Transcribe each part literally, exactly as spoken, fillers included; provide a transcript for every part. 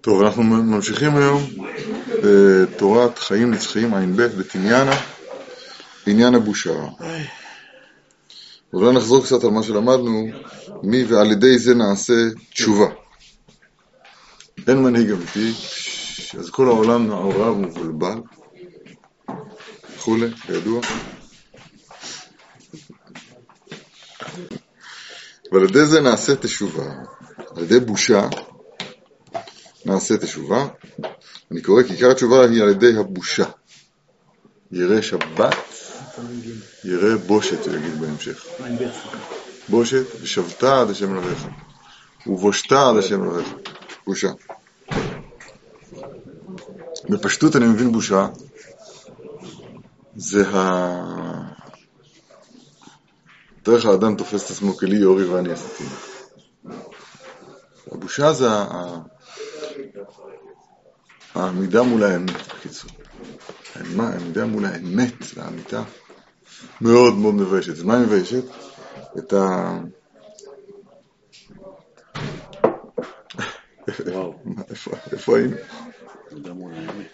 טוב, אנחנו ממשיכים היום תורת חיים נצחיים, עין ב' בתניאנה, עניין הבושה. אולי נחזור קצת על מה שלמדנו, מי ועל ידי זה נעשה תשובה. אין מנהיג אמיתי, אז כל העולם נעורב ומבולבל, וכולי, כידוע. ועל ידי זה נעשה תשובה, על ידי בושה, נעשה תשובה. אני קורא כי עיקר התשובה היא על ידי הבושה. ירא שבת, ירא בושת, הוא יגיד בהמשך. בושת, שבתה עד השם אלוהיך, ובושתה עד השם אלוהיך. בושה. בפשטות אני מבין בושה, זה ה... דרך האדם תופס את עצמו כלי יורי ואני עשיתי. הבושה זה ה... העמידה מול האמת, בקיצור. העמידה מול האמת, העמידה מאוד מאוד מביישת. מה מביישת? את ה... איפה היינו? העמידה מול האמת.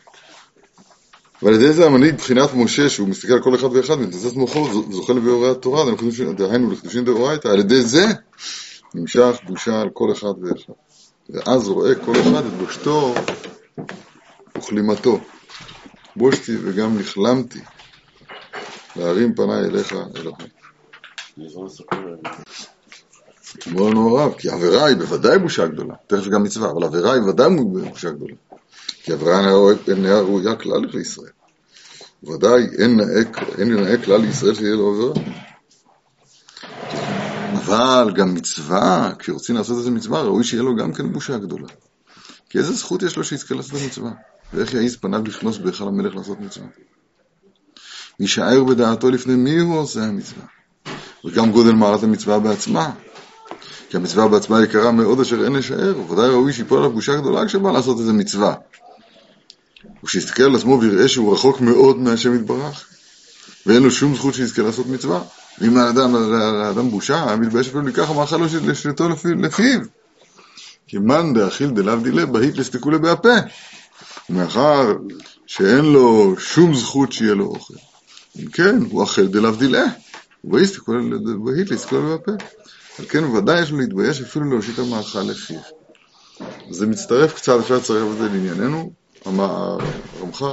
ועל ידי זה המנהיג בחינת משה, שהוא מסתכל על כל אחד ואחד, מתנזז מוחו, זוכה לביאורי התורה, דהיינו לחידושין דאורייתא, על ידי זה נמשך בושה על כל אחד ואחד. ואז רואה כל אחד את בושתו וכלימתו. בושתי וגם נכלמתי, להרים פניי אליך אלוהי. אמר לנו הרב, כי עבירה היא בוודאי בושה גדולה. תכף גם מצווה, אבל עבירה היא ודאי בושה גדולה. כי עבירה אינה ראויה כלל לישראל. ודאי אין נאה כלל לישראל שיהיה לו עבירה. אבל גם מצווה, כשרוצים לעשות איזה מצווה, ראוי שיהיה לו גם כן בושה גדולה. כי איזה זכות יש לו שיזכה לעשות מצווה? ואיך יעיז פניו לכנוס בהיכל המלך לעשות מצווה? ישער בדעתו לפני מי הוא עושה המצווה. וגם גודל מעלת המצווה בעצמה. כי המצווה בעצמה יקרה מאוד אשר אין לשער, ובוודאי ראוי שיפול עליו בושה גדולה כשבא לעשות איזה מצווה. ושיזכה על עצמו ויראה שהוא רחוק מאוד מהשם יתברך. ואין לו שום זכות שיזכה לעשות מצווה. ואם לאדם, לאדם בושה, המתבייש אפילו לקח המאכל לו לשלטו לפיו. כי מן דאכיל דלאו דילה בהית לסתיקולה בהפה. ומאחר שאין לו שום זכות שיהיה לו אוכל. אם כן, הוא אכל דלאו דילה. ובהית לסתיקולה בהפה. על כן, ודאי יש לו להתבייש אפילו להושיט המאכל לפיו. זה מצטרף קצת, אפשר לצרף את זה לענייננו. אמר הרמח"ל,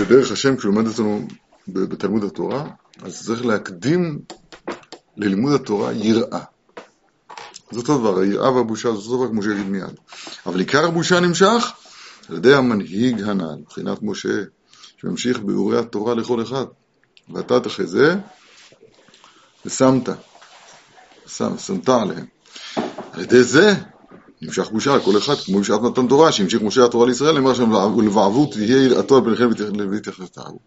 בדרך השם, כשלומד אותנו בתלמוד התורה, אז צריך להקדים ללימוד התורה יראה. זאת הדבר, היראה והבושה, זאת הדבר כמו שיגיד מיד. אבל עיקר הבושה נמשך על ידי המנהיג הנעל, מבחינת משה, שממשיך ביאורי התורה לכל אחד. ואתה תחזה ושמת, שמת עליהם. על ידי זה נמשך בושה לכל אחד, כמו בשעת מתן תורה, שהמשיך משה התורה לישראל, אמר שם ולבעבות יהיה יראתו על פניכם ותחזיתהו.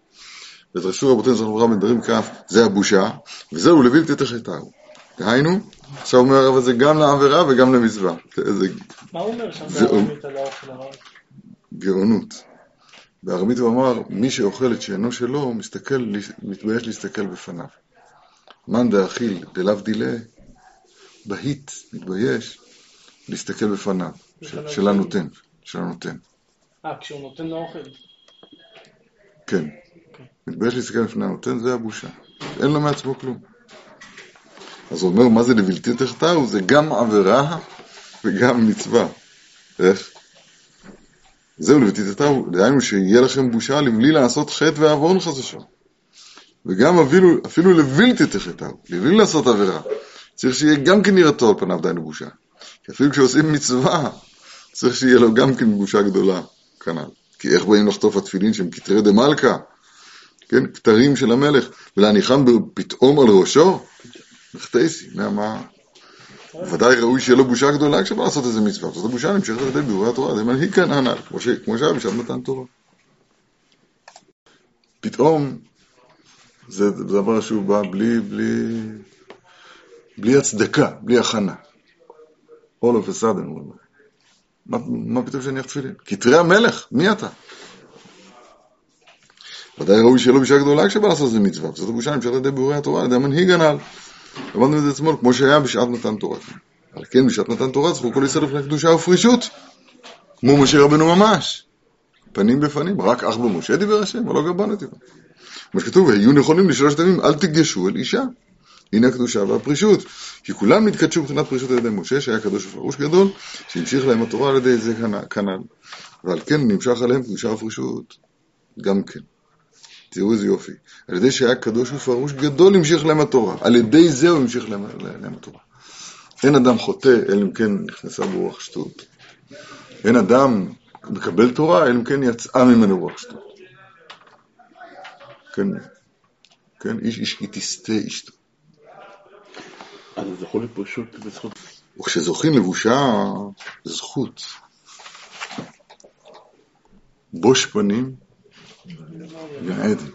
ותרשו רבותינו זכרונו לברכה מדברים כף, זה הבושה, וזהו לבלתי תחתהו. דהיינו, עכשיו אומר הרב הזה גם לעבירה וגם למצווה. מה הוא אומר שם בארמית על האוכל הרב? גאונות. בארמית הוא אמר, מי שאוכל את שאינו שלו, מתבייש להסתכל בפניו. מן דאכיל דלאו דילה, בהית, מתבייש, להסתכל בפניו, של הנותן, של הנותן. אה, כשהוא נותן לאוכל? כן. מתבייש להסתכל לפני הנותן, זה הבושה. אין לו מעצמו כלום. אז הוא אומר, מה זה לבלתי תחתהו? זה גם עבירה וגם מצווה. איך? זהו, לבלתי תחתהו. דהיינו שיהיה לכם בושה למלי לעשות חטא ועוון חס ושלום. וגם אפילו, אפילו לבלתי תחתהו, לבלי לעשות עבירה. צריך שיהיה גם כן יראתו על פניו, דהיינו בושה. כי אפילו כשעושים מצווה, צריך שיהיה לו גם כן בושה גדולה. כנ"ל. כי איך באים לחטוף התפילין שהם כתרי דמלכה? כן, כתרים של המלך, ולהניחם פתאום על ראשו, נחטייסי, מהמה, ודאי ראוי שיהיה לו בושה גדולה כשבא לעשות איזה מצווה, וזאת הבושה נמשכת על ידי ביאורי התורה, זה מנהיג כאן הנעל, כמו שהיה בשעת מתן תורה. פתאום, זה דבר שהוא בא בלי, בלי, בלי הצדקה, בלי הכנה. All of a sudden, מה, מה פתאום שנניח תפילין? כתרי המלך, מי אתה? ודאי ראוי שיהיה לו בושה גדולה כשבא לעשות איזה מצווה, וזאת הבושה נמשכת על ידי ביאורי התורה, על ידי המנהיג הנעל. למדנו את זה אתמול, כמו שהיה בשעת מתן תורה. על כן, בשעת מתן תורה, זכו כל ישראל לפני קדושה ופרישות, כמו משה רבנו ממש. פנים בפנים, רק אך במשה דיבר השם, ולא גרבנו דיבר. מה שכתוב, היו נכונים לשלושת ימים, אל תקדשו אל אישה. הנה הקדושה והפרישות. כי כולם נתקדשו מבחינת פרישות על ידי משה, שהיה קדוש ופרוש גדול, שהמשיך להם התורה על ידי זה כנען. ועל כן נמשך עליהם קדושה ופרישות. גם כן. תראו איזה יופי. על ידי שהיה קדוש ופרוש גדול, המשיך להם התורה. על ידי זה הוא המשיך להם, להם התורה. אין אדם חוטא, אלא אם כן נכנסה ברוח שטות. אין אדם מקבל תורה, אלא אם כן יצאה ממנו רוח שטות. כן. כן, איש איש יתסתה אשתו. אז זכו לפרשות בזכות. וכשזוכים לבושה, זכות. בוש פנים, גן עדן.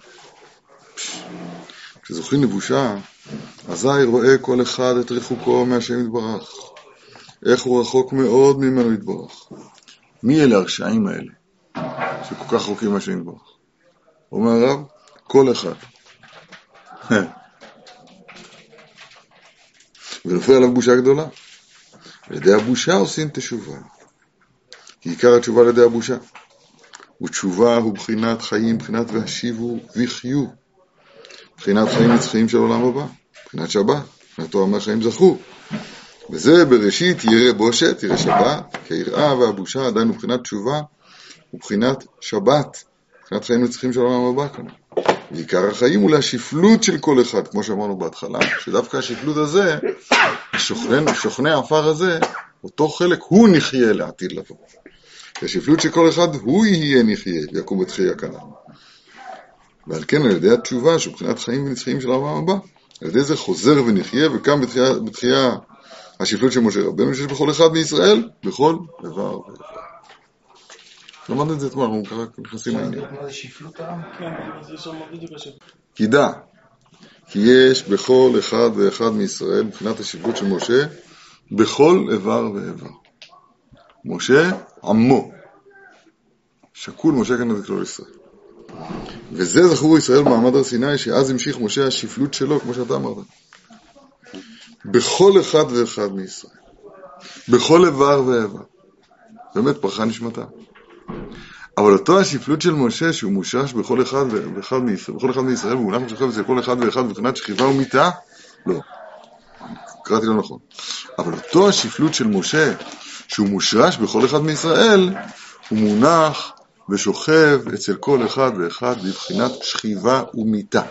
כשזוכים לבושה, אזי רואה כל אחד את רחוקו מהשם יתברך. איך הוא רחוק מאוד ממנו יתברך. מי אלה הרשעים האלה, שכל כך רחוקים מהשם יתברך? אומר הרב, כל אחד. ונופל עליו בושה גדולה. על ידי הבושה עושים תשובה. כי עיקר התשובה על ידי הבושה. ותשובה הוא בחינת חיים, בחינת והשיבו וחיו. בחינת חיים נצחיים של עולם הבא. בחינת שבת, בחינת תואר מהחיים זכו. וזה בראשית ירא בושת, ירא שבת, כי היראה והבושה עדיין בחינת תשובה, ובחינת שבת. בחינת חיים נצחיים של עולם הבא כאן. ועיקר החיים הוא להשפלות של כל אחד, כמו שאמרנו בהתחלה, שדווקא השפלות הזה, שוכני האפר הזה, אותו חלק הוא נחיה לעתיד לבוא. השפלות של כל אחד הוא יהיה נחיה, יקום בתחייה כנען. ועל כן על ידי התשובה, שבחינת חיים ונצחיים של העולם הבא, על ידי זה חוזר ונחיה, וקם בתחייה, בתחייה השפלות של משה רבנו, שיש בכל אחד מישראל, בכל דבר ואיבר. למדנו את זה אתמול, אנחנו נכנסים לעניין. כי דע, כי יש בכל אחד ואחד מישראל, מבחינת השיפוט של משה, בכל איבר ואיבר. משה עמו. שקול משה כאן את כלל ישראל. וזה זכור ישראל במעמד הר סיני, שאז המשיך משה השפלות שלו, כמו שאתה אמרת. בכל אחד ואחד מישראל. בכל איבר ואיבר. באמת פרחה נשמתה. אבל אותו השפלות של משה שהוא מושש בכל אחד ואחד מישראל, בכל אחד מישראל, והוא נח משחב זה כל אחד ואחד מבחינת שכיבה ומיטה? לא. קראתי לא נכון. אבל אותו השפלות של משה שהוא מושש בכל אחד מישראל, הוא מונח ושוכב אצל כל אחד ואחד בבחינת שכיבה ומיטה.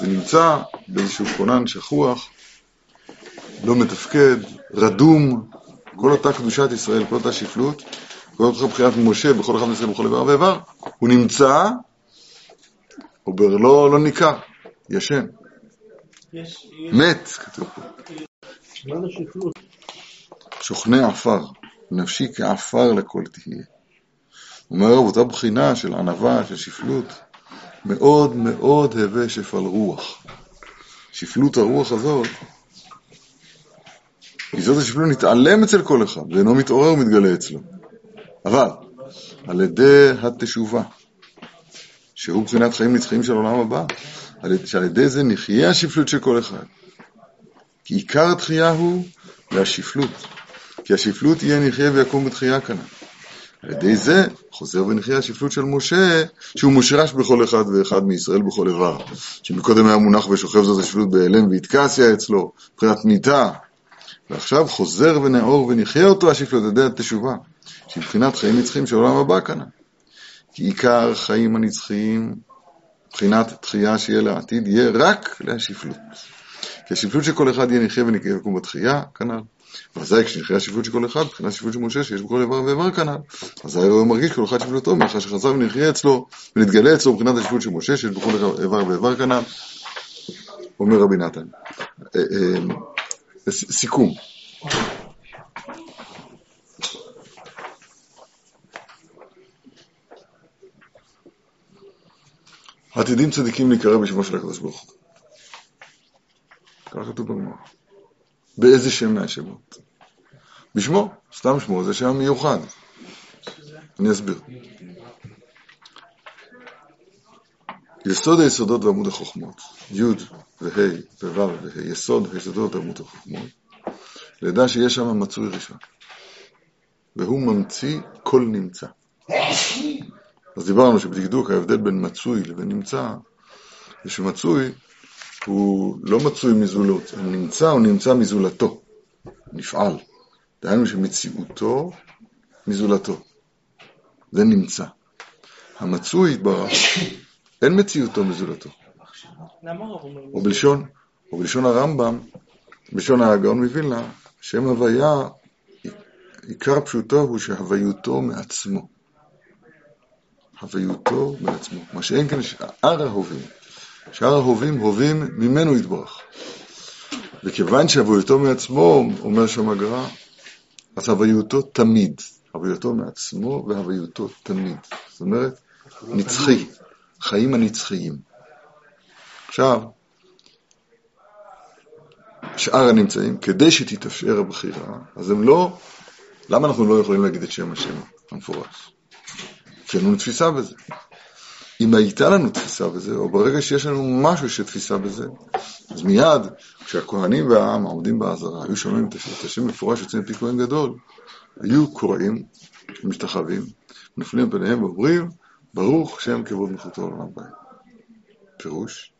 זה נמצא באיזשהו קונן שכוח, לא מתפקד, רדום, כל אותה קדושת ישראל, כל אותה שפלות, כל אחד בחינת משה, בכל אחד נסחב, בכל איבר ואיבר, הוא נמצא, עובר לא, לא ניכר, ישן. יש, מת, יש. כתוב פה. שוכני עפר, נפשי כעפר לכל תהיה. הוא אומר, אותה בחינה של ענבה, של שפלות, מאוד מאוד הווה שפל רוח. שפלות הרוח הזאת, כי זאת השפלות נתעלם אצל כל אחד, ואינו מתעורר ומתגלה אצלו. אבל על ידי התשובה, שהוא בחינת חיים נצחיים של עולם הבא, שעל ידי זה נחיה השפלות של כל אחד. כי עיקר התחייה הוא להשפלות. כי השפלות תהיה נחיה ויקום בתחייה כאן. על ידי זה חוזר ונחיה השפלות של משה, שהוא מושרש בכל אחד ואחד מישראל בכל איבר. שמקודם היה מונח ושוכב זאת השפלות באלם והתקסיה אצלו, בחינת מיטה. ועכשיו חוזר ונאור ונחיה אותו השפלות על ידי התשובה. שבחינת חיים נצחיים של עולם הבא כאן. כי עיקר חיים הנצחיים, בחינת תחייה שיהיה לעתיד, יהיה רק להשפלות. כי השפלות של כל אחד יהיה נחיה ונקום בתחייה כאן. ואזי כשנחיה השפלות של כל אחד, בחינת שפלות של משה שיש בכל איבר ואיבר כאן. אזי הוא מרגיש כל אחד שפלותו, מאחר שחזר ונחיה אצלו, ונתגלה אצלו בחינת השפלות של משה שיש בכל איבר ואיבר כאן. אומר רבי נתן. סיכום. עתידים צדיקים להיקרא בשמו של הקדוש ברוך הוא. ככה כתוב בגמרא. באיזה שם מהשמות? בשמו, סתם שמו, זה שם מיוחד. אני אסביר. יסוד היסודות ועמוד החוכמות. י' וה' וו' וה' יסוד היסודות ועמוד החוכמות. לדע שיש שם מצוי ראשון. והוא ממציא כל נמצא. אז דיברנו שבדקדוק ההבדל בין מצוי לבין נמצא, זה שמצוי הוא לא מצוי מזולות, הנמצא הוא נמצא מזולתו, נפעל. דהיינו שמציאותו מזולתו, זה נמצא. המצוי יתברך, אין מציאותו מזולתו. או בלשון, או בלשון הרמב"ם, בלשון הגאון מווילנא, שם הוויה, עיקר פשוטו הוא שהוויותו מעצמו. הוויותו מעצמו. מה שאין כאן שאר ההווים. שאר ההווים הווים ממנו יתברך. וכיוון שהוויותו מעצמו, אומר שם הגר"א, אז הוויותו תמיד. הוויותו מעצמו והוויותו תמיד. זאת אומרת, נצחי. חיים הנצחיים. עכשיו, שאר הנמצאים, כדי שתתאפשר הבחירה, אז הם לא... למה אנחנו לא יכולים להגיד את שם השם המפורש? כי אין לנו תפיסה בזה. אם הייתה לנו תפיסה בזה, או ברגע שיש לנו משהו שתפיסה בזה, אז מיד, כשהכוהנים והעם העומדים בעזרה, היו שומעים את השם מפורש יוצאים מפי כהן גדול, היו קוראים, משתחווים, נפלים ביניהם ואומרים, ברוך שם כבוד מלכותו לעולם ועד. פירוש.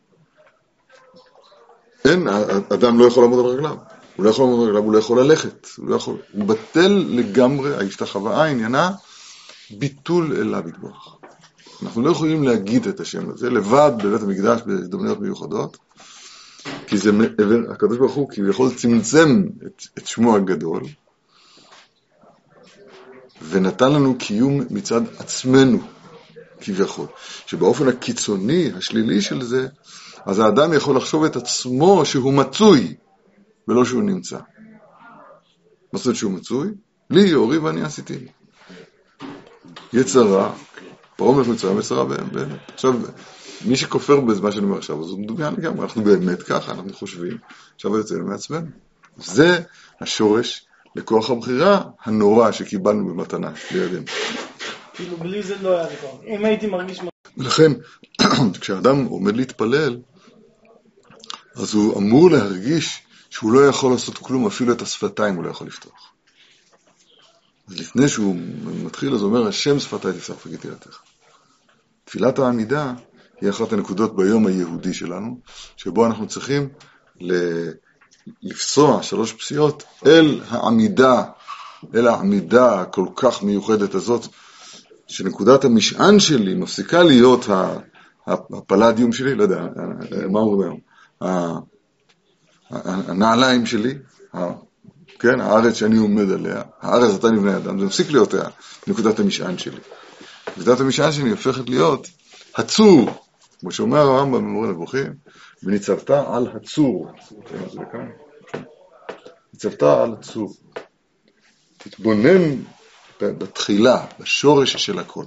אין, אדם לא יכול לעמוד על רגליו. הוא לא יכול לעמוד על רגליו, הוא לא יכול ללכת. הוא לא יכול. הוא בטל לגמרי, ההשתחווה עניינה, ביטול אליו יתברך. אנחנו לא יכולים להגיד את השם הזה, לבד בבית המקדש, בהזדמנויות מיוחדות, כי זה מעבר, הקדוש ברוך הוא, כי הוא יכול לצמצם את, את שמו הגדול, ונתן לנו קיום מצד עצמנו, כביכול. שבאופן הקיצוני, השלילי של זה, אז האדם יכול לחשוב את עצמו שהוא מצוי, ולא שהוא נמצא. מה זאת שהוא מצוי? לי יורי ואני עשיתי. יצרה, פרעה מצויה מצרה באמת. עכשיו, מי שכופר בזמן שאני אומר עכשיו, אז הוא מדומיין לגמרי, אנחנו באמת ככה, אנחנו חושבים, עכשיו יוצאים מעצמנו. זה השורש לכוח הבחירה הנורא שקיבלנו במתנה לידינו. כאילו בלי זה לא היה נכון. אם הייתי מרגיש... ולכן, כשאדם עומד להתפלל, אז הוא אמור להרגיש שהוא לא יכול לעשות כלום, אפילו את השפתיים הוא לא יכול לפתוח. אז לפני שהוא מתחיל, אז הוא אומר, השם שפתיי תפתח ותהילתך. תפילת העמידה היא אחת הנקודות ביום היהודי שלנו, שבו אנחנו צריכים לפסוע שלוש פסיעות אל העמידה, אל העמידה הכל כך מיוחדת הזאת, שנקודת המשען שלי מפסיקה להיות הפלדיום שלי, לא יודע, מה הוא אומר, הנעליים שלי, כן, הארץ שאני עומד עליה, הארץ אתה נבנה אדם, זה מפסיק להיות נקודת המשען שלי. נקודת המשען שלי הופכת להיות הצור, כמו שאומר הרמב"ם במורה נבוכים, וניצבת על הצור. ניצבת על הצור. תתבונן בתחילה, בשורש של הכל.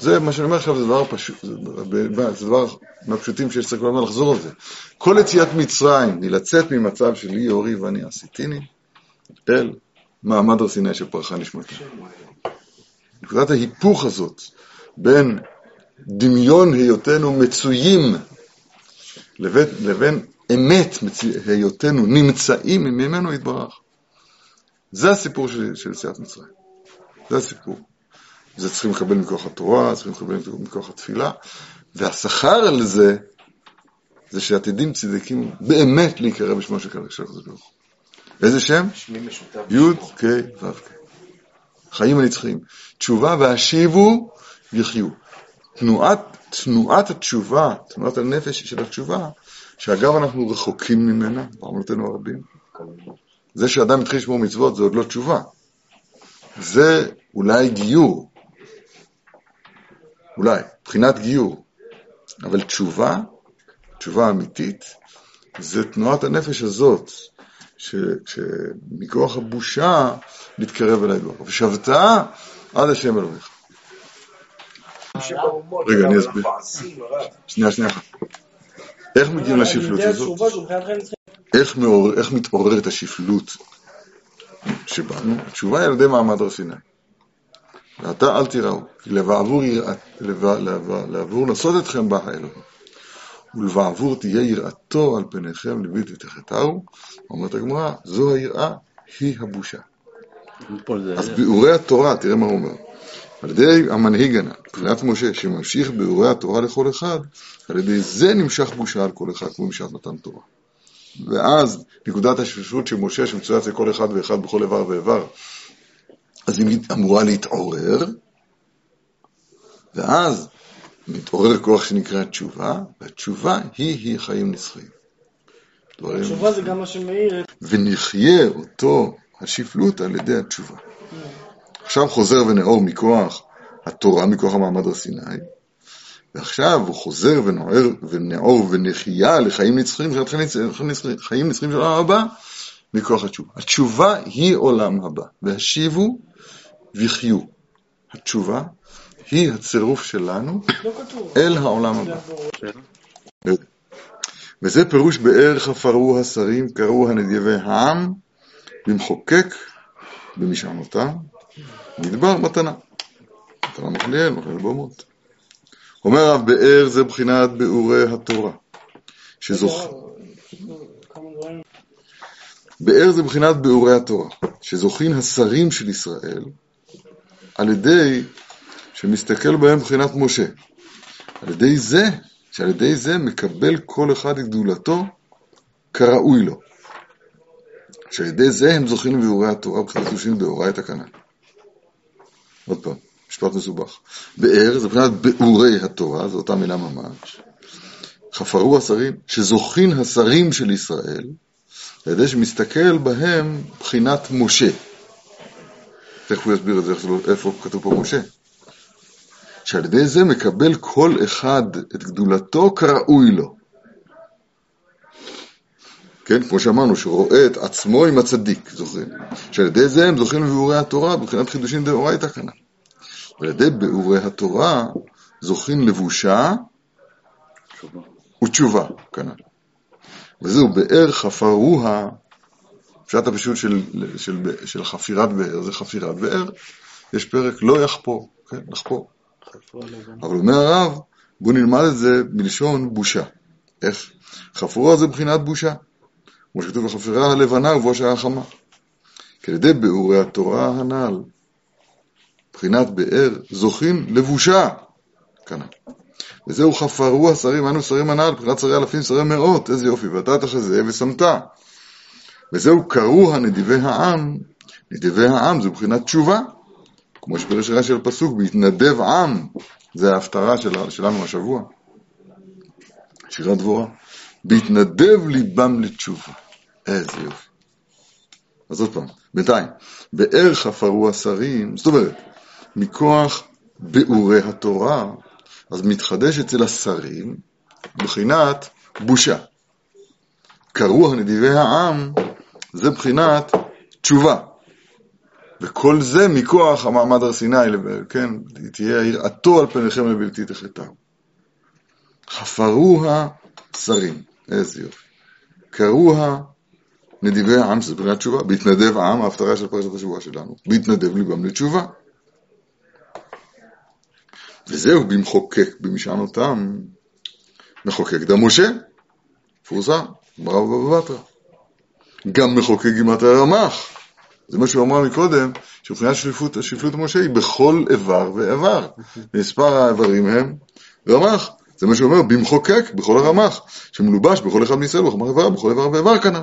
זה מה שאני אומר עכשיו, זה דבר פשוט, זה דבר מהפשוטים שיש צריך לומר לחזור על זה. כל יציאת מצרים, נלצאת ממצב שלי יורי ואני עשיתיני, אל מעמד הר סיני שפרחה נשמתי. נקודת ההיפוך הזאת, בין דמיון היותנו מצויים, לבין, לבין אמת היותנו נמצאים ממנו יתברך. זה הסיפור של, של יציאת מצרים. זה הסיפור. זה צריכים לקבל מכוח התורה, צריכים לקבל מכוח התפילה, והשכר על זה, זה שעתידים צדיקים באמת להיקרא בשמו של הקדוש ברוך הוא. איזה שם? יוד, קי, וו, קי. חיים הנצחיים. תשובה והשיבו יחיו. תנועת, תנועת התשובה, תנועת הנפש של התשובה, שאגב אנחנו רחוקים ממנה, בעמלותינו הרבים. זה שאדם התחיל לשמור מצוות, זה עוד לא תשובה. זה אולי גיור. אולי, מבחינת גיור. אבל תשובה, תשובה אמיתית, זה תנועת הנפש הזאת, ש, שמכוח הבושה נתקרב אליי בו. ושבת עד השם אלוהיך. רגע, אני אסביר. שנייה, שנייה. איך מגיעים לשפלות הזאת? איך, מעור... איך מתעוררת השפלות שבאנו? התשובה היא על ידי מעמד הר סיני. ואתה אל תיראו, כי לבעבור, יר... לבע... לבע... לבעבור נשאת אתכם בה האלוהים. ולבעבור תהיה יראתו על פניכם לבלתי תחתהו. אומרת הגמרא, זו היראה היא הבושה. אז ביאורי התורה, תראה מה הוא אומר. על ידי המנהיג הנ"ל, מבחינת משה, שממשיך ביאורי התורה לכל אחד, על ידי זה נמשך בושה על כל אחד, כמו בשעת מתן תורה. ואז נקודת השפשות של משה, שמצויה אצל כל אחד ואחד בכל איבר ואיבר, אז היא אמורה להתעורר, ואז מתעורר כוח שנקרא תשובה, והתשובה היא-היא חיים נצחיים. התשובה זה גם מה שמאיר. ונחיה אותו השפלות על ידי התשובה. עכשיו חוזר ונאור מכוח התורה, מכוח המעמד הר סיני, ועכשיו הוא חוזר ונאור, ונאור ונחיה לחיים נצחיים, חיים נצחיים של העולם הבא, מכוח התשובה. התשובה היא עולם הבא, והשיבו וחיו. התשובה היא הצירוף שלנו אל העולם הבא. וזה פירוש באר חפרו השרים, קראו הנדיבי העם, במחוקק, במשענותם, נדבר מתנה. מתנה מחליאל, מחליאל במות. אומר רב באר זה בחינת באורי התורה, שזוכה. באר זה בחינת באורי התורה, שזוכים השרים של ישראל, על ידי שמסתכל בהם בחינת משה. על ידי זה, שעל ידי זה מקבל כל אחד את גדולתו כראוי לו. שעל ידי זה הם זוכים בביאורי התורה, בחינת זוכים דאורייתא כנ"ל. עוד פעם, משפט מסובך. באר זה בחינת ביאורי התורה, זו אותה מילה ממש. חפרו השרים, שזוכים השרים של ישראל, על ידי שמסתכל בהם בחינת משה. איך הוא יסביר את זה? איפה כתוב פה משה? שעל ידי זה מקבל כל אחד את גדולתו כראוי לו. כן, כמו שאמרנו, שרואה את עצמו עם הצדיק, זוכרים. שעל ידי זה הם זוכים בביאורי התורה, בבחינת חידושין דאורייתא כנ"ל. ועל ידי ביאורי התורה זוכים לבושה ותשובה כנ"ל. וזהו, באר חפרוה, פשט הפשוט של, של, של חפירת באר, זה חפירת באר, יש פרק לא יחפור, כן, נחפור. אבל אומר הרב, בוא נלמד את זה בלשון בושה. איך? חפורה זה בחינת בושה. כמו שכתוב בחפירה הלבנה ובושה החמה. כעל ידי באורי התורה הנ"ל, בחינת באר, זוכים לבושה. כנ"ל. וזהו חפרו השרים, אנו שרים הנ"ל, בחינת שרי אלפים, שרי מאות, איזה יופי, ואתה תחזה ושמת. וזהו קראו הנדיבי העם, נדיבי העם זה בחינת תשובה. כמו שפרש רש"י של פסוק, בהתנדב עם, זה ההפטרה של, שלנו השבוע, שירת דבורה, בהתנדב ליבם לתשובה. איזה יופי. אז עוד פעם, בינתיים, באר חפרו השרים, זאת אומרת, מכוח באורי התורה, אז מתחדש אצל השרים, בחינת בושה. קראו הנדיבי העם, זה בחינת תשובה. וכל זה מכוח המעמד הר סיני, כן, תהיה יראתו על פניכם לבלתי תחתהו. חפרו השרים, איזה יופי. קראו הנדיבי העם, שזה בחינת תשובה, בהתנדב העם, ההפטרה של פרשת השבוע שלנו, בהתנדב ליבם לתשובה. וזהו, במחוקק, במשענותם, מחוקק דם משה, פורסם, ברב בבא בתרא. גם מחוקק גימת הרמ"ח. זה מה שהוא אמר מקודם, שבחינת שפלות, שפלות משה היא בכל איבר ואיבר. מספר האיברים הם רמ"ח. זה מה שהוא אומר, במחוקק, בכל הרמ"ח, שמלובש בכל אחד מישראל, בכל איבר, בכל איבר ואיבר כנ"ל.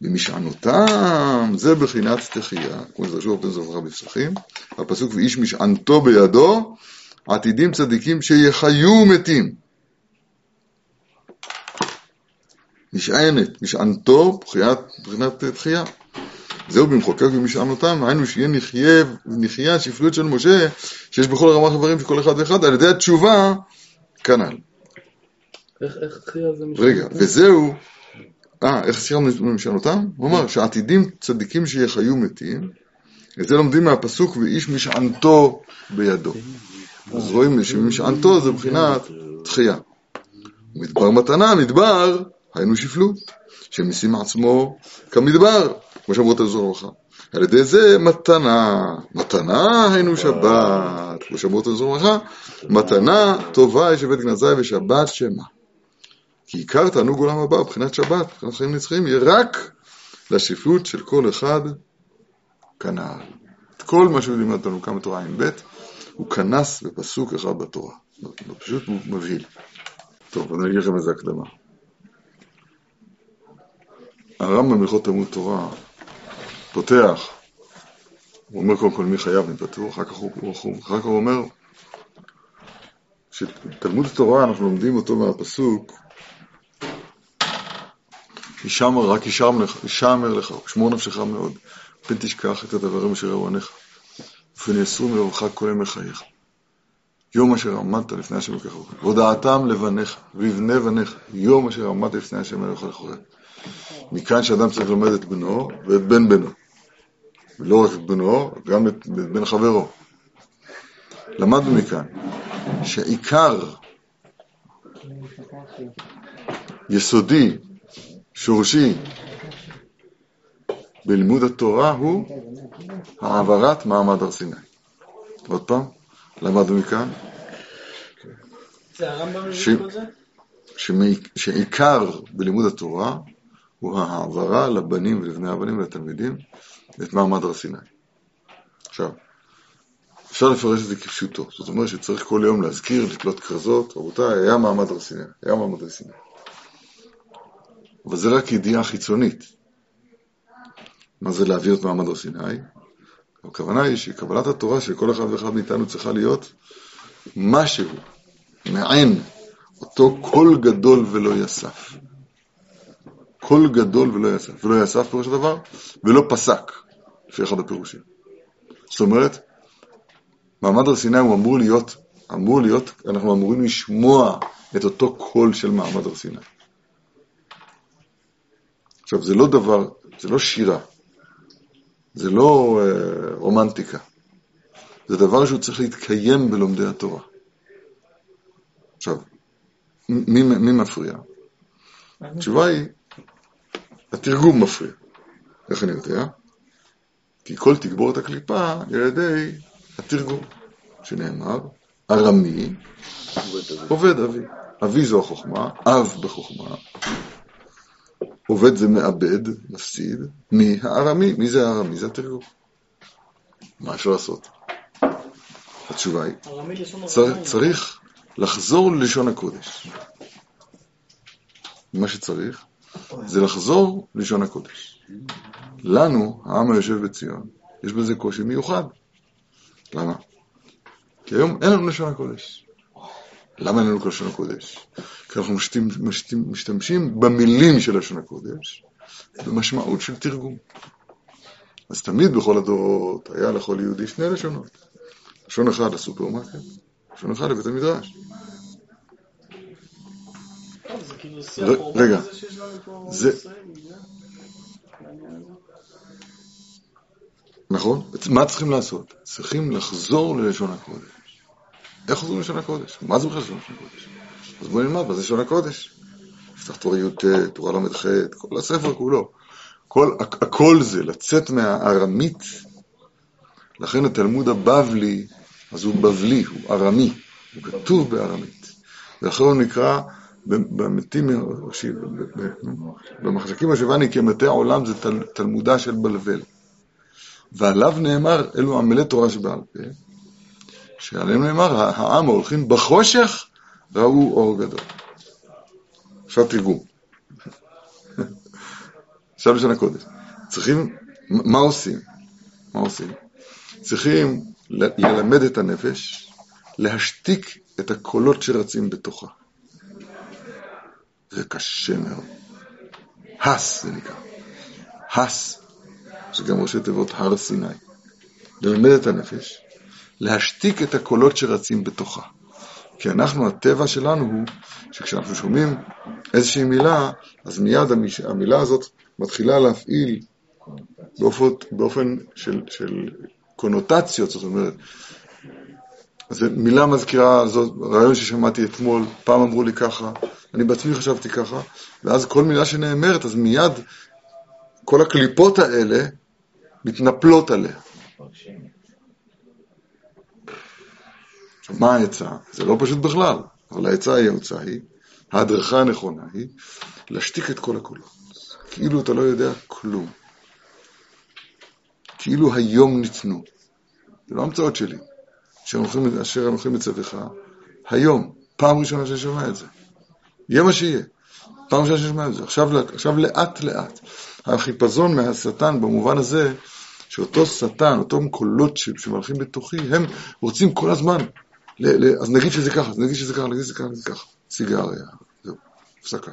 במשענותם, זה בחינת תחייה, כמו שרשום בפני זרעך בפסחים, הפסוק ואיש משענתו בידו, עתידים צדיקים שיחיו מתים. משענת, משענתו, בחינת, בחינת תחייה. זהו במחוקק ומשענותם, היינו שיהיה נחיה, נחיה שפליות של משה, שיש בכל רמ"ח איברים של כל אחד ואחד, על ידי התשובה, כנ"ל. איך, איך חייה זה משענותם? רגע, וזהו, אה, איך סיימנו משענותם? הוא אמר, שעתידים צדיקים שיחיו מתים, את זה לומדים מהפסוק, ואיש משענתו בידו. אז רואים שמשענתו זה מבחינת תחייה. מדבר מתנה, מדבר, היינו שפלות, שמשים עצמו כמדבר. כמו שאמרות על זרעך. על ידי זה מתנה, מתנה היינו שבת, כמו שאמרות על זרעך, מתנה טובה יש בבית גנזי ושבת שמה. כי עיקר תענוג עולם הבא, בחינת שבת, בחינת חיים נצחיים, היא רק לשפלות של כל אחד קנה. את כל מה שלימד אותנו כאן בתורה עם ב' הוא כנס בפסוק אחד בתורה. זה פשוט מבהיל. טוב, אני אגיד לכם איזה הקדמה. הרמב"ם בהלכות תלמוד תורה פותח, הוא אומר קודם כל מי חייב נפטור, אחר כך הוא, אחר כך הוא אומר שתלמוד התורה אנחנו לומדים אותו מהפסוק ישמר, רק ישמר לך, שמור נפשך מאוד, פן תשכח את הדברים אשר ראו עיניך, ופן יסרו מלבבך כל ימי חייך. יום אשר עמדת לפני השם אלוקיך, והודעתם לבניך, ולבני בניך, יום אשר עמדת לפני השם אלוקיך. מכאן שאדם צריך לומד את בנו ואת בן בנו. ולא רק את בנו, גם את בן חברו. למדנו מכאן שעיקר יסודי, שורשי, בלימוד התורה הוא העברת מעמד הר סיני. עוד פעם, למדנו מכאן ש... ש... שעיקר בלימוד התורה הוא העברה לבנים ולבני הבנים ולתלמידים את מעמד הר סיני. עכשיו, אפשר לפרש את זה כפשוטו. זאת אומרת שצריך כל יום להזכיר, לתלות כרזות, רבותיי, היה מעמד הר סיני, היה מעמד הר סיני. אבל זה רק ידיעה חיצונית. מה זה להעביר את מעמד הר סיני? הכוונה היא שקבלת התורה של כל אחד ואחד מאיתנו צריכה להיות משהו, מעין, אותו קול גדול ולא יסף. קול גדול ולא יסף. ולא יסף פירוש הדבר, ולא פסק, לפי אחד הפירושים. זאת אומרת, מעמד הר סיני הוא אמור להיות, אמור להיות, אנחנו אמורים לשמוע את אותו קול של מעמד הר סיני. עכשיו, זה לא דבר, זה לא שירה, זה לא אה, רומנטיקה. זה דבר שהוא צריך להתקיים בלומדי התורה. עכשיו, מי, מי מפריע? התשובה היא, התרגום מפריע. איך אני יודע? כי כל תגבור את הקליפה על ידי התרגום, שנאמר, ארמי, עובד אבי. אבי זו החוכמה, אב בחוכמה. עובד זה מאבד, מפסיד, מי הארמי, מי זה הארמי, זה התרגום. מה אפשר לעשות? התשובה היא, צר, צריך לחזור ללשון הקודש. מה שצריך זה לחזור ללשון הקודש. לנו, העם היושב בציון, יש בזה קושי מיוחד. למה? כי היום אין לנו לשון הקודש. למה אין לנו לשון הקודש? כי אנחנו משתים, משתים, משתמשים במילים של לשון הקודש, במשמעות של תרגום. אז תמיד בכל הדורות היה לכל יהודי שני לשונות. לשון אחד לסופרמרקט, לשון אחד לבית המדרש. זה כאילו שיח הורמון הזה שיש לנו פה עשרים, נכון? מה צריכים לעשות? צריכים לחזור ללשון הקודש. איך חוזרים לשון הקודש? מה זה בכלל לשון הקודש? אז בואו נלמד, מה זה לשון הקודש? פתח תורה י"ט, תורה למד ח', כל הספר כולו. כל, הכל זה, לצאת מהארמית. לכן התלמוד הבבלי, אז הוא בבלי, הוא ארמי. הוא כתוב בארמית. ואחר הוא נקרא, במתים הראשי, במחשקים השבני, כמתי העולם זה תל, תלמודה של בלבל. ועליו נאמר, אלו עמלי תורה שבעל פה, שעליהם נאמר, העם הולכים בחושך, ראו אור גדול. עכשיו תרגום. עכשיו לשון הקודש. צריכים, מה עושים? מה עושים? צריכים ללמד את הנפש, להשתיק את הקולות שרצים בתוכה. זה קשה מאוד. הס זה נקרא. הס. זה גם ראשי תיבות הר סיני. ללמד את הנפש, להשתיק את הקולות שרצים בתוכה. כי אנחנו, הטבע שלנו הוא שכשאנחנו שומעים איזושהי מילה, אז מיד המילה הזאת מתחילה להפעיל באופן, באופן של, של קונוטציות, זאת אומרת. אז מילה מזכירה, זאת רעיון ששמעתי אתמול, פעם אמרו לי ככה, אני בעצמי חשבתי ככה, ואז כל מילה שנאמרת, אז מיד כל הקליפות האלה מתנפלות עליה. מה ההצעה? זה לא פשוט בכלל, אבל ההצעה היא ההוצאה היא, ההדרכה הנכונה היא, להשתיק את כל הקולות. כאילו אתה לא יודע כלום. כאילו היום ניתנו. זה לא המצאות שלי. אשר אנוכי מצווך, היום, פעם ראשונה ששומע את זה. יהיה מה שיהיה. פעם ראשונה ששומע את זה. עכשיו, עכשיו לאט לאט. החיפזון מהשטן במובן הזה, שאותו שטן, אותם קולות שמלכים בתוכי, הם רוצים כל הזמן. ל- ל- אז נגיד שזה ככה, נגיד שזה ככה, נגיד שזה ככה, נגיד שזה ככה. סיגריה, זהו, הפסקה.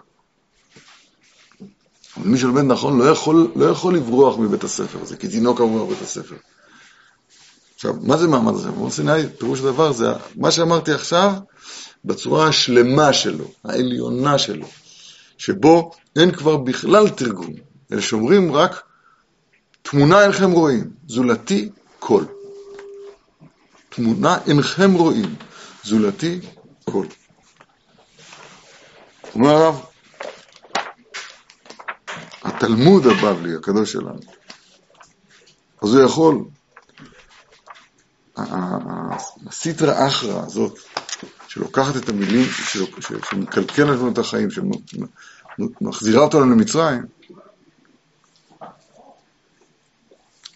אבל מי שלומד נכון לא יכול, לא יכול לברוח מבית הספר, זה כתינוק אמור בית הספר. עכשיו, מה זה מעמד הזה? הר סיני, פירוש הדבר, זה מה שאמרתי עכשיו, בצורה השלמה שלו, העליונה שלו, שבו אין כבר בכלל תרגום, אלא שאומרים רק, תמונה אינכם רואים, זולתי כל. תמונה אינכם רואים, זולתי כל. אומר הרב, התלמוד הבבלי, הקדוש שלנו, אז הוא יכול, הסיטרה אחרא הזאת, שלוקחת את המילים, שמקלקלת לנו את החיים, שמחזירה אותנו למצרים,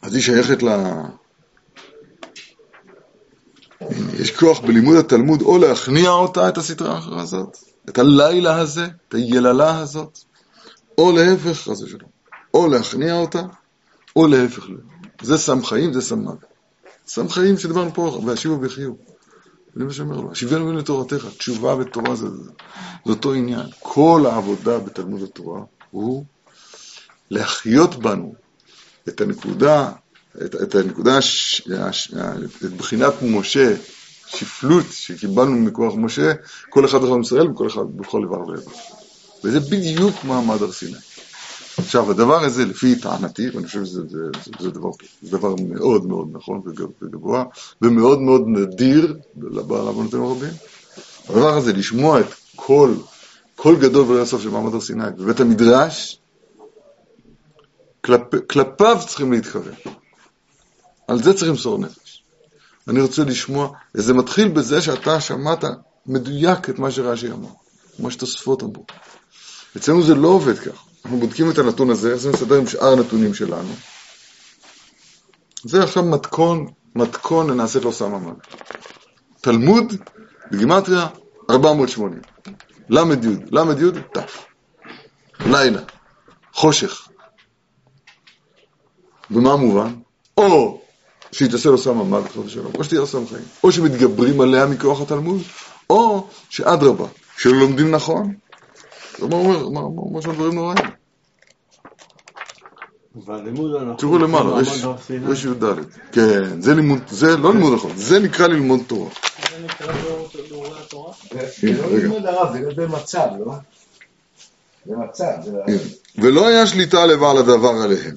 אז היא שייכת ל... יש כוח בלימוד התלמוד או להכניע אותה, את הסטרה האחרא הזאת, את הלילה הזה, את היללה הזאת, או להפך, חס ושלום, או להכניע אותה, או להפך. זה סם חיים, זה סם מוות. סם חיים שדברנו פה, והשיבו בחיוב. זה מה שאומר לו, השיבנו בין לתורתך, תשובה בתורה זה, זה, זה אותו עניין. כל העבודה בתלמוד התורה הוא להחיות בנו את הנקודה, את, את הנקודה, הש, הש, את בחינת משה, שפלות שקיבלנו מכוח משה, כל אחד אחד ישראל וכל אחד בכל דבר ואיבר. וזה בדיוק מעמד הר סיני. עכשיו, הדבר הזה, לפי טענתי, ואני חושב שזה זה, זה, זה דבר, זה דבר מאוד מאוד נכון וגבוה, ומאוד מאוד נדיר לבעל הבנותינו הרבים, הדבר הזה, לשמוע את כל, כל גדול ולא הסוף של מעמד הר סיני, בבית המדרש, כלפ, כלפיו צריכים להתכוון. על זה צריכים סור נפש. אני רוצה לשמוע, זה מתחיל בזה שאתה שמעת מדויק את מה שראשי אמר, מה שתוספות אמרו. אצלנו זה לא עובד כך. אנחנו בודקים את הנתון הזה, אז נסדר עם שאר הנתונים שלנו. זה עכשיו מתכון, מתכון לנעשית לא שם עמד. תלמוד, בגימטריה, ארבע מאות ושמונים. למד יוד, למד יוד, תף. לילה, חושך. במה המובן? או שיתעשה לא שם עמד, או שתהיה לא שם חיים, או שמתגברים עליה מכוח התלמוד, או שעד רבה, שלא לומדים נכון, מה אומר? מה אומר שם דברים נוראים? תראו למעלה, ראש יהודה. כן, זה לימוד, זה לא לימוד נכון, זה נקרא ללמוד תורה. זה נקרא ללמוד תורה? זה לא לימוד הרב, זה לבין מצב, לא? זה מצב. ולא היה שליטה לבעל הדבר עליהם.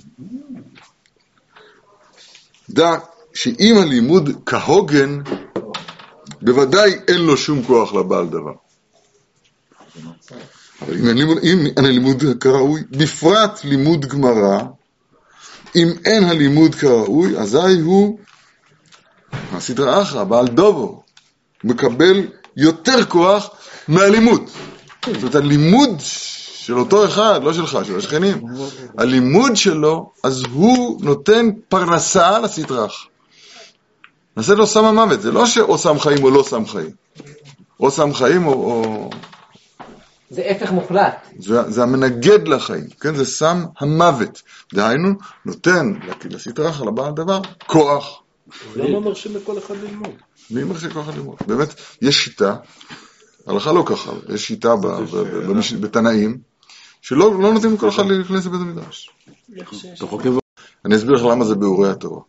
דע שאם הלימוד כהוגן, בוודאי אין לו שום כוח לבעל דבר. זה מצב. אבל אם אין לימוד, אם אין הלימוד כראוי, בפרט לימוד גמרא, אם אין הלימוד כראוי, אזי הוא, הסדרה אחרא, בעל דובו, מקבל יותר כוח מהלימוד. זאת אומרת, הלימוד של אותו אחד, לא שלך, של השכנים, הלימוד שלו, אז הוא נותן פרנסה לסדרה אחרא. נעשה לו סם המוות, זה לא שאו סם חיים או לא סם חיים. או סם חיים או... או... זה הפך מוחלט. זה, זה המנגד לחיים, כן? זה סם המוות. דהיינו, נותן לסטרה אחרא, לבעל דבר, כוח. למה מרשים לכל אחד ללמוד? מי מרשים לכל אחד ללמוד? באמת, יש שיטה, הלכה לא ככה, יש שיטה ב, ב, ב, ב, בתנאים, שלא לא נותנים לכל אחד להיכנס לבית המדרש. אני אסביר לך למה זה ביאורי התורה.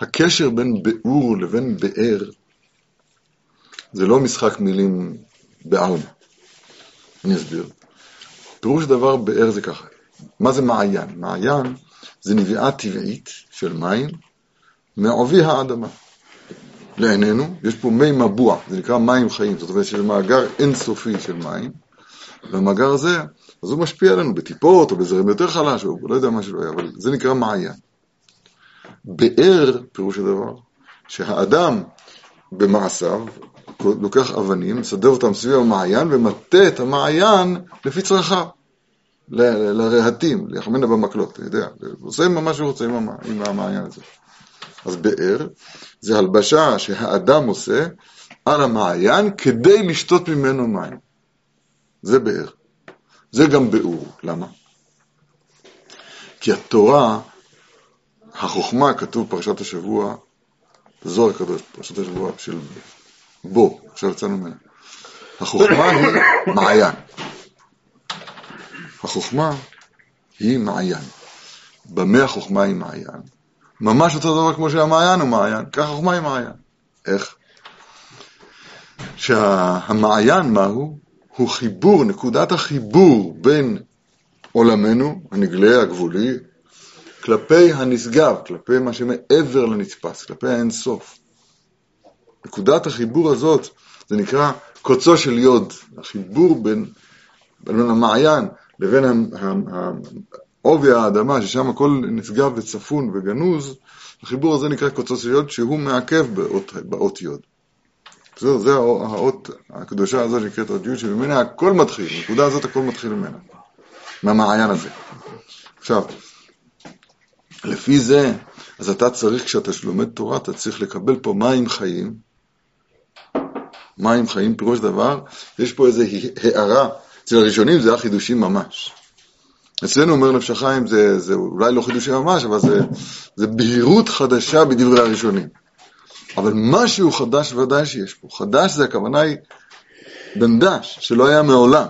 הקשר בין ביאור לבין באר, זה לא משחק מילים בעלמא. אני אסביר. פירוש דבר באר זה ככה. מה זה מעיין? מעיין זה נביאה טבעית של מים מעובי האדמה. לעינינו, יש פה מי מבוע, זה נקרא מים חיים, זאת אומרת שזה מאגר אינסופי של מים, והמאגר הזה, אז הוא משפיע עלינו בטיפות או בזרם יותר חלש, או לא יודע מה שלא היה, אבל זה נקרא מעיין. באר, פירוש הדבר, שהאדם במעשיו, לוקח אבנים, מסדר אותם סביב המעיין, ומטה את המעיין לפי צרכיו. לרהטים, ליחמנה במקלות, אתה יודע, עושה מה שהוא רוצה עם המעיין הזה. אז באר, זה הלבשה שהאדם עושה על המעיין כדי לשתות ממנו מים. זה באר. זה גם באור. למה? כי התורה, החוכמה, כתוב פרשת השבוע, זוהר הקדוש, פרשת השבוע של בו, עכשיו יצאנו ממנה. החוכמה היא מעיין. החוכמה היא מעיין. במה החוכמה היא מעיין? ממש אותו דבר כמו שהמעיין הוא מעיין. כך החוכמה היא מעיין. איך? שהמעיין מהו? הוא חיבור, נקודת החיבור בין עולמנו, הנגלה, הגבולי, כלפי הנשגב, כלפי מה שמעבר לנצפס, כלפי האינסוף. נקודת החיבור הזאת, זה נקרא קוצו של יוד. החיבור בין, בין המעיין לבין העובי האדמה, ששם הכל נשגב וצפון וגנוז, החיבור הזה נקרא קוצו של יוד, שהוא מעכב באות, באות יוד. בסדר, זה האות הקדושה הזאת שנקראת עוד יוד, שממנה הכל מתחיל, הנקודה הזאת הכל מתחיל ממנה, מהמעיין הזה. עכשיו, לפי זה, אז אתה צריך, כשאתה שלומד תורה, אתה צריך לקבל פה מים חיים. מים חיים, פירוש דבר, יש פה איזו הערה. אצל הראשונים זה היה חידושים ממש. אצלנו אומר נפש חיים, זה, זה אולי לא חידושים ממש, אבל זה, זה בהירות חדשה בדברי הראשונים. אבל משהו חדש ודאי שיש פה. חדש זה הכוונה היא דנדש, שלא היה מעולם.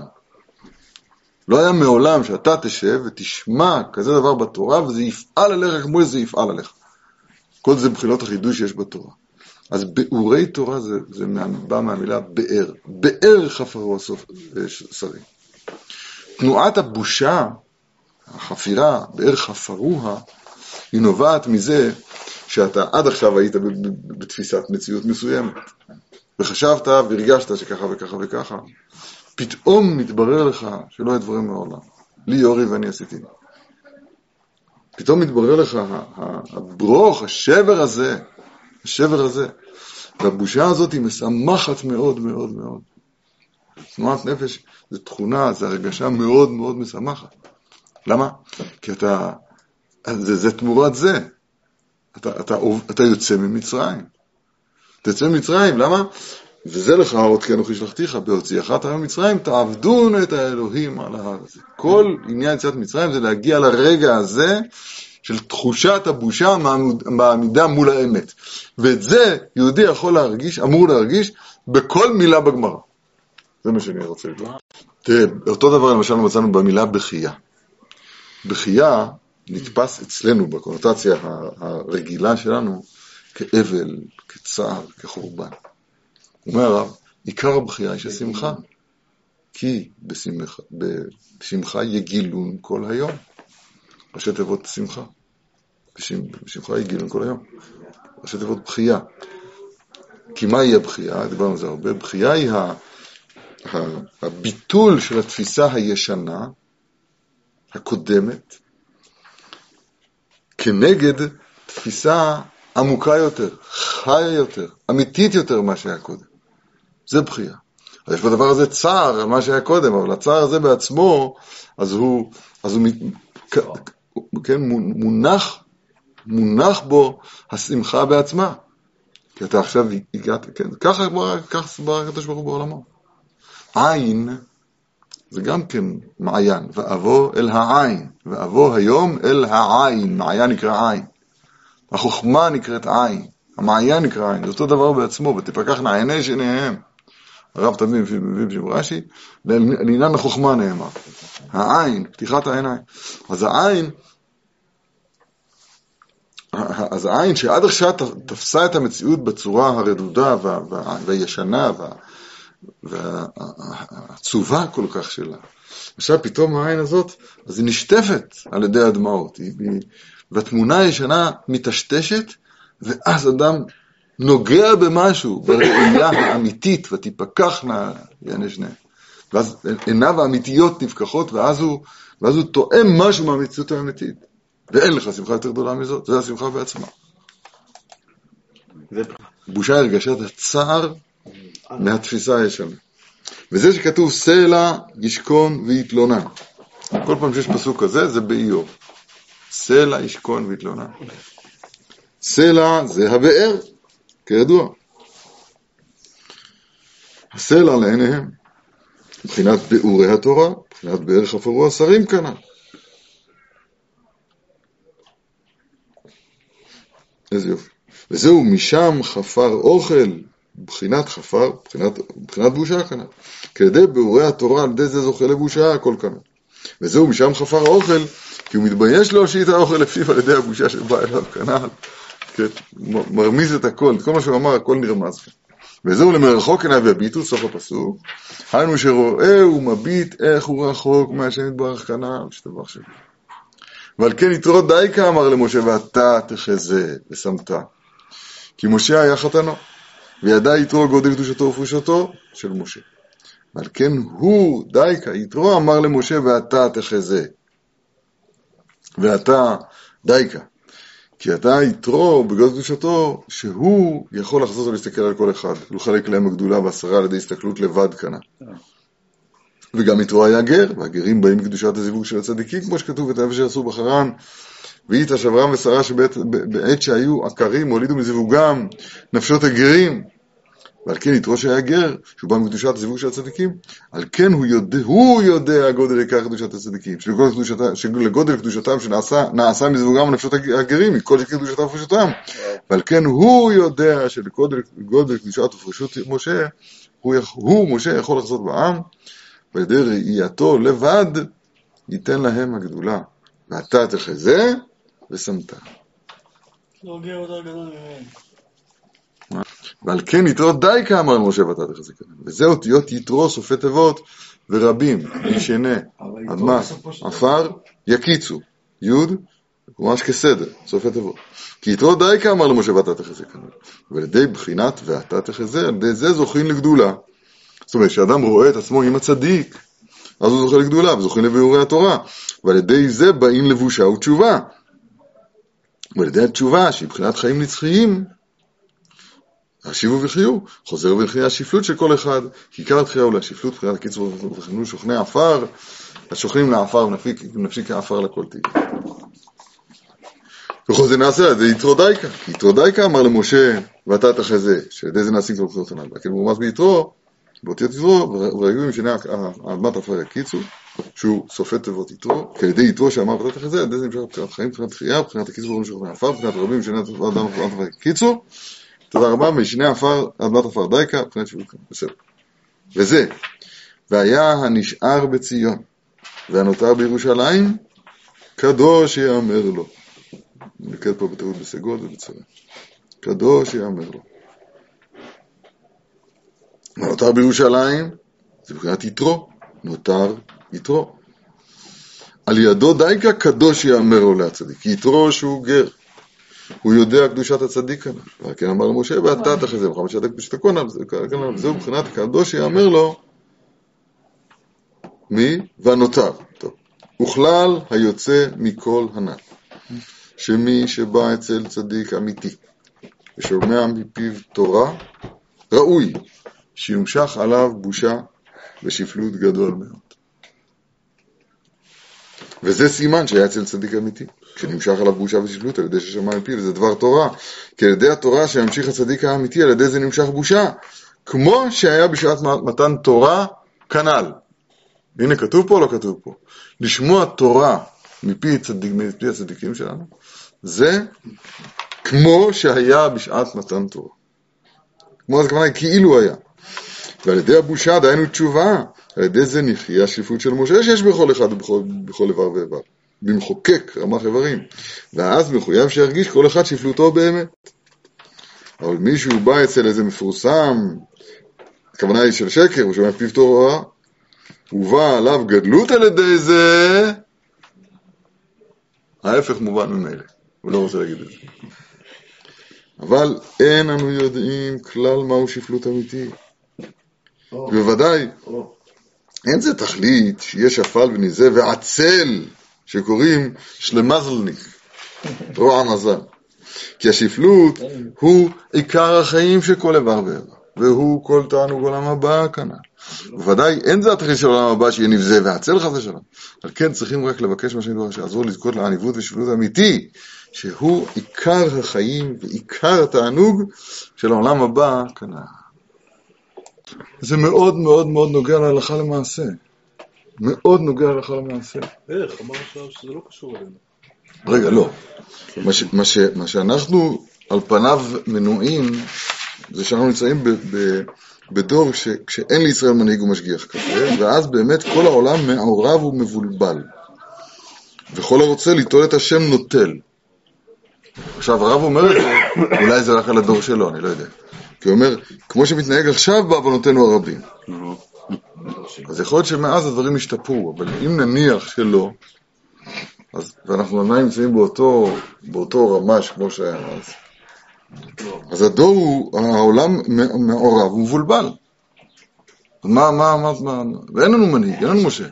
לא היה מעולם שאתה תשב ותשמע כזה דבר בתורה, וזה יפעל עליך כמו שזה יפעל עליך. כל זה בחילות החידוש שיש בתורה. אז באורי תורה זה, זה בא מהמילה באר. באר חפרו הסוף שרים. תנועת הבושה, החפירה, באר חפרוה, היא נובעת מזה שאתה עד עכשיו היית בתפיסת מציאות מסוימת. וחשבת והרגשת שככה וככה וככה. פתאום מתברר לך שלא יהיה דברים מעולם. לי יורי ואני עשיתי. פתאום מתברר לך הברוך, השבר הזה, השבר הזה. והבושה הזאת היא משמחת מאוד מאוד מאוד. תנועת נפש זה תכונה, זה הרגשה מאוד מאוד משמחת. למה? כי אתה, זה, זה תמורת זה. אתה, אתה, אתה יוצא ממצרים. אתה יוצא ממצרים, למה? וזה לך עוד כי אנוכי שלחתיך, בהוציאך את העם מצרים, תעבדון את האלוהים על ההר הזה. כל עניין יציאת מצרים זה להגיע לרגע הזה של תחושת הבושה מעמידה מול האמת. ואת זה יהודי יכול להרגיש, אמור להרגיש, בכל מילה בגמרא. זה מה שאני רוצה לדבר. תראה, אותו דבר למשל מצאנו במילה בחייה. בחייה נתפס אצלנו בקונוטציה הרגילה שלנו כאבל, כצער, כחורבן. אומר הרב, עיקר הבחייה היא ששמחה, כי בשמחה, בשמחה יגילון כל היום. ראשי תיבות שמחה, בשמחה יגילון כל היום. ראשי תיבות בחייה. כי מה היא הבחייה? דיברנו על זה הרבה. בחייה היא הביטול של התפיסה הישנה, הקודמת, כנגד תפיסה עמוקה יותר, חיה יותר, אמיתית יותר מה שהיה קודם. זה בחייה. אז יש בדבר הזה צער על מה שהיה קודם, אבל הצער הזה בעצמו, אז הוא, אז הוא כן, מונח, מונח בו השמחה בעצמה. כי אתה עכשיו הגעת, כן, ככה סבר הקדוש ברוך הוא בעולמו. עין, זה גם כן מעיין, ואבוא אל העין, ואבוא היום אל העין, מעיין נקרא עין. החוכמה נקראת עין, המעיין נקרא עין, זה אותו דבר בעצמו, ותפקחנה עיני שניהם. הרב תמיד מביא שמרש"י, לעניין החוכמה נאמר. העין, פתיחת העיניים. אז העין, אז העין שעד עכשיו תפסה את המציאות בצורה הרדודה והישנה והעצובה כל כך שלה. עכשיו פתאום העין הזאת, אז היא נשטפת על ידי הדמעות, היא... והתמונה הישנה מתשתשת, ואז אדם נוגע במשהו, בראייה האמיתית, ותיפקחנה, ואז עיניו האמיתיות נפקחות, ואז הוא, ואז הוא תואם משהו מהמציאות האמיתית. ואין לך שמחה יותר גדולה מזאת, זו השמחה בעצמה. בושה הרגשת הצער מהתפיסה הישנה. וזה שכתוב, סלע ישכון ויתלונן. כל פעם שיש פסוק כזה, זה באיוב. סלע ישכון ויתלונן. סלע זה הבאר, כידוע. הסלע לעיניהם, מבחינת באורי התורה, מבחינת באר חפרו השרים כנע. איזה יופי. וזהו, משם חפר אוכל, בחינת חפר, בחינת, בחינת בושה כנע. כדי באורי התורה, על ידי זה זוכה לבושה, הכל כנע. וזהו, משם חפר האוכל, כי הוא מתבייש להושיט האוכל לפיו על ידי הבושה שבאה אליו כנעל. כן, מרמיז את הכל, כל מה שהוא אמר, הכל נרמז. וזהו, למרחוק עיניו והביטו, סוף הפסוק, היינו שרואה ומביט איך הוא רחוק מהשם יתברך כנעל, שתברך שלו. ועל כן יתרו די כאמר למשה, ואתה תחזה ושמת. כי משה היה חתנו, וידע יתרו גודל קדושתו ופרישתו של משה. ועל כן הוא, דייקה, יתרו אמר למשה, ואתה תחזה. ואתה, דייקה. כי אתה יתרו, בגלל קדושתו, שהוא יכול לחזות ולהסתכל על כל אחד. הוא חלק להם הגדולה בעשרה על ידי הסתכלות לבד כנה. וגם יתרו היה גר, והגרים באים קדושת הזיווג של הצדיקים, כמו שכתוב, את האבשר עשו בחרן, ואית השברם ושרה שבעת שהיו עקרים, הולידו מזיווגם, נפשות הגרים, ועל כן יתרו שהיה גר, שהוא בא מקדושת הזיווג של הצדיקים, על כן הוא יודע, הוא יודע גודל עיקר קדושת הצדיקים, שלגודל קדושתם, שלגודל קדושתם שנעשה, נעשה מזיווגם ונפשות הגרים, מכל שקדושתם ופרישותם, ועל כן הוא יודע שלגודל קדושת ופרישות משה, הוא, הוא משה יכול לחזות בעם, ועל ידי ראייתו לבד, ייתן להם הגדולה, ואתה תחזה ושמת. לא גר עוד הגדול יראה. ועל כן יתרו די כאמר משה ואתה תחזה כנען. וזה אותיות יתרו סופי תיבות ורבים, ישנה, אדמס, עפר, יקיצו, יוד, ממש כסדר, סופי תיבות. כי יתרו די כאמר משה ואתה תחזה כנען. ועל ידי בחינת ואתה תחזה, על ידי זה זוכין לגדולה. זאת אומרת, כשאדם רואה את עצמו עם הצדיק, אז הוא זוכה לגדולה, וזוכין לביאורי התורה. ועל ידי זה באים לבושה ותשובה. ועל ידי התשובה, שהיא בחינת חיים נצחיים, השיבו וחיו, חוזר ולחייה השפלות של כל אחד, כיכר התחייה הוא להשפלות, בחינת הקיצור וכנו שוכני עפר, השוכנים לעפר ונפשיק העפר לכל תיק. וכל זה נעשה, זה יתרו דייקה. יתרו דייקה אמר למשה, ואתה תחזה, שעל ידי זה נעשים כל פחות ענן. וכן מורמז ביתרו, באותיות יתרו, וראיו עם שני האדמת עפר יקיצו, שהוא סופט תיבות יתרו, כי על ידי יתרו שאמר ואתה תחזה, על ידי זה נמשך בחינת חיים, בחינת תחייה, בחינת הקיצור ושוכני עפר, בחינת רבים שני האדמת יקיצו. תודה רבה, משני עפר, אדמת עפר דייקה, פני שבוקה, בסדר. וזה, והיה הנשאר בציון, והנותר בירושלים, קדוש יאמר לו. נקד פה בתירות בסגול ובצורה. קדוש יאמר לו. והנותר בירושלים, זה בחינת יתרו, נותר יתרו. על ידו דייקה, קדוש יאמר לו להצדיק. יתרו שהוא גר. הוא יודע קדושת הצדיק כאן, ועל כן אמר למשה, ואתה תחזה, וכמה שאתה קדושת הכהן, זהו מבחינת הקדוש יאמר לו, מי? והנותר. טוב. וכלל היוצא מכל הנ"ל, שמי שבא אצל צדיק אמיתי, ושומע מפיו תורה, ראוי, שימשך עליו בושה ושפלות גדול מאוד. וזה סימן שהיה אצל צדיק אמיתי, כשנמשך עליו בושה ושפלות, על ידי ששמע מפיו, וזה דבר תורה. כי על ידי התורה שהמשיך הצדיק האמיתי, על ידי זה נמשך בושה. כמו שהיה בשעת מתן תורה, כנ"ל. הנה, כתוב פה או לא כתוב פה? לשמוע תורה מפי, צדיק, מפי הצדיקים שלנו, זה כמו שהיה בשעת מתן תורה. כמו זה כמובן, כאילו היה. ועל ידי הבושה דהיינו תשובה. על ידי זה נחיה השפלות של משה שיש בכל אחד ובכל, בכל איבר ואיבר. במחוקק רמ"ח איברים. ואז מחויב שירגיש כל אחד שפלותו באמת. אבל מישהו בא אצל איזה מפורסם, הכוונה היא של שקר, הוא שומע פיו תורה, הוא בא עליו גדלות על ידי זה, ההפך מובן ממילא. הוא לא רוצה להגיד את זה. אבל אין אנו יודעים כלל מהו שפלות אמיתי. בוודאי, אין זה תכלית שיהיה שפל וניזה ועצל, שקוראים שלמזלניק, רוע מזל. כי השפלות הוא עיקר החיים של כל איבר ואיבר, והוא כל תענוג עולם הבא כנ"ל. בוודאי, אין זה התחיל של העולם הבא שיהיה נבזה והצל חזה שלנו. אבל כן צריכים רק לבקש מה שנדבר, שעזור לזכות לעניבות ושבילות אמיתי, שהוא עיקר החיים ועיקר התענוג של העולם הבא. כאן. זה מאוד מאוד מאוד נוגע להלכה למעשה. מאוד נוגע להלכה למעשה. איך? אמר עכשיו שזה לא קשור אלינו. רגע, לא. מה, ש, מה, ש, מה שאנחנו על פניו מנועים, זה שאנחנו נמצאים ב... ב בדור ש... כשאין לישראל מנהיג ומשגיח כזה, ואז באמת כל העולם מעורב ומבולבל. וכל הרוצה ליטול את השם נוטל. עכשיו הרב אומר, אולי זה הלך על הדור שלו, אני לא יודע. כי הוא אומר, כמו שמתנהג עכשיו בעוונותינו הרבים. אז יכול להיות שמאז הדברים השתפרו, אבל אם נניח שלא, אז... ואנחנו עדיין נמצאים באותו, באותו רמש כמו שהיה אז. אז הדור הוא, העולם מעורב ומבולבל. מה, מה, מה, מה, ואין לנו מנהיג, אין לנו משה.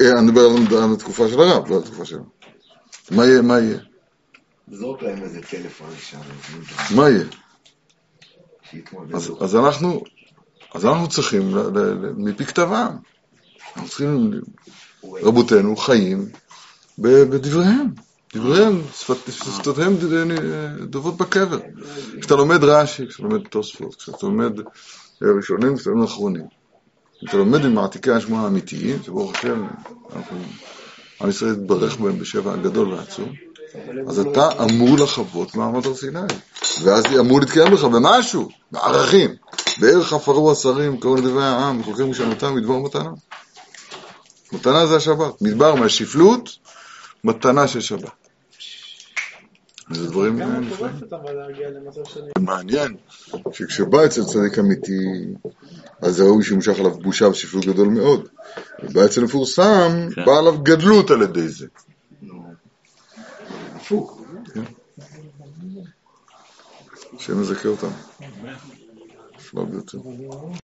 אני מדבר על התקופה של הרב, לא על התקופה שלנו. מה יהיה, מה יהיה? זרוק להם איזה טלפון שם. מה יהיה? אז אנחנו, אז אנחנו צריכים, מפי כתבם, אנחנו צריכים, רבותינו חיים בדבריהם. דבריהם, שפתותיהם דובות בקבר. כשאתה לומד רש"י, כשאתה לומד תוספות, כשאתה לומד ראשונים, כשאתה לומד אחרונים. כשאתה לומד עם מעתיקי השמוע האמיתיים, שברוך השם, עם ישראל יתברך בהם בשבע הגדול והעצום, אז אתה אמור לחוות מעמד הר סיני. ואז אמור להתקיים לך במשהו, בערכים. בערך עפרו השרים, קראו לדברי העם, מחלקים משענותם, מדבר מתנה. מתנה זה השבת. מדבר מהשפלות, מתנה של שבת. זה דברים מעניין, שכשבא אצל צדיק אמיתי, אז זה ראוי שימשך עליו בושה ושפלות גדול מאוד. ובא אצל מפורסם, בא עליו גדלות על ידי זה. הפוך. השם מזכה אותם. שלב יותר.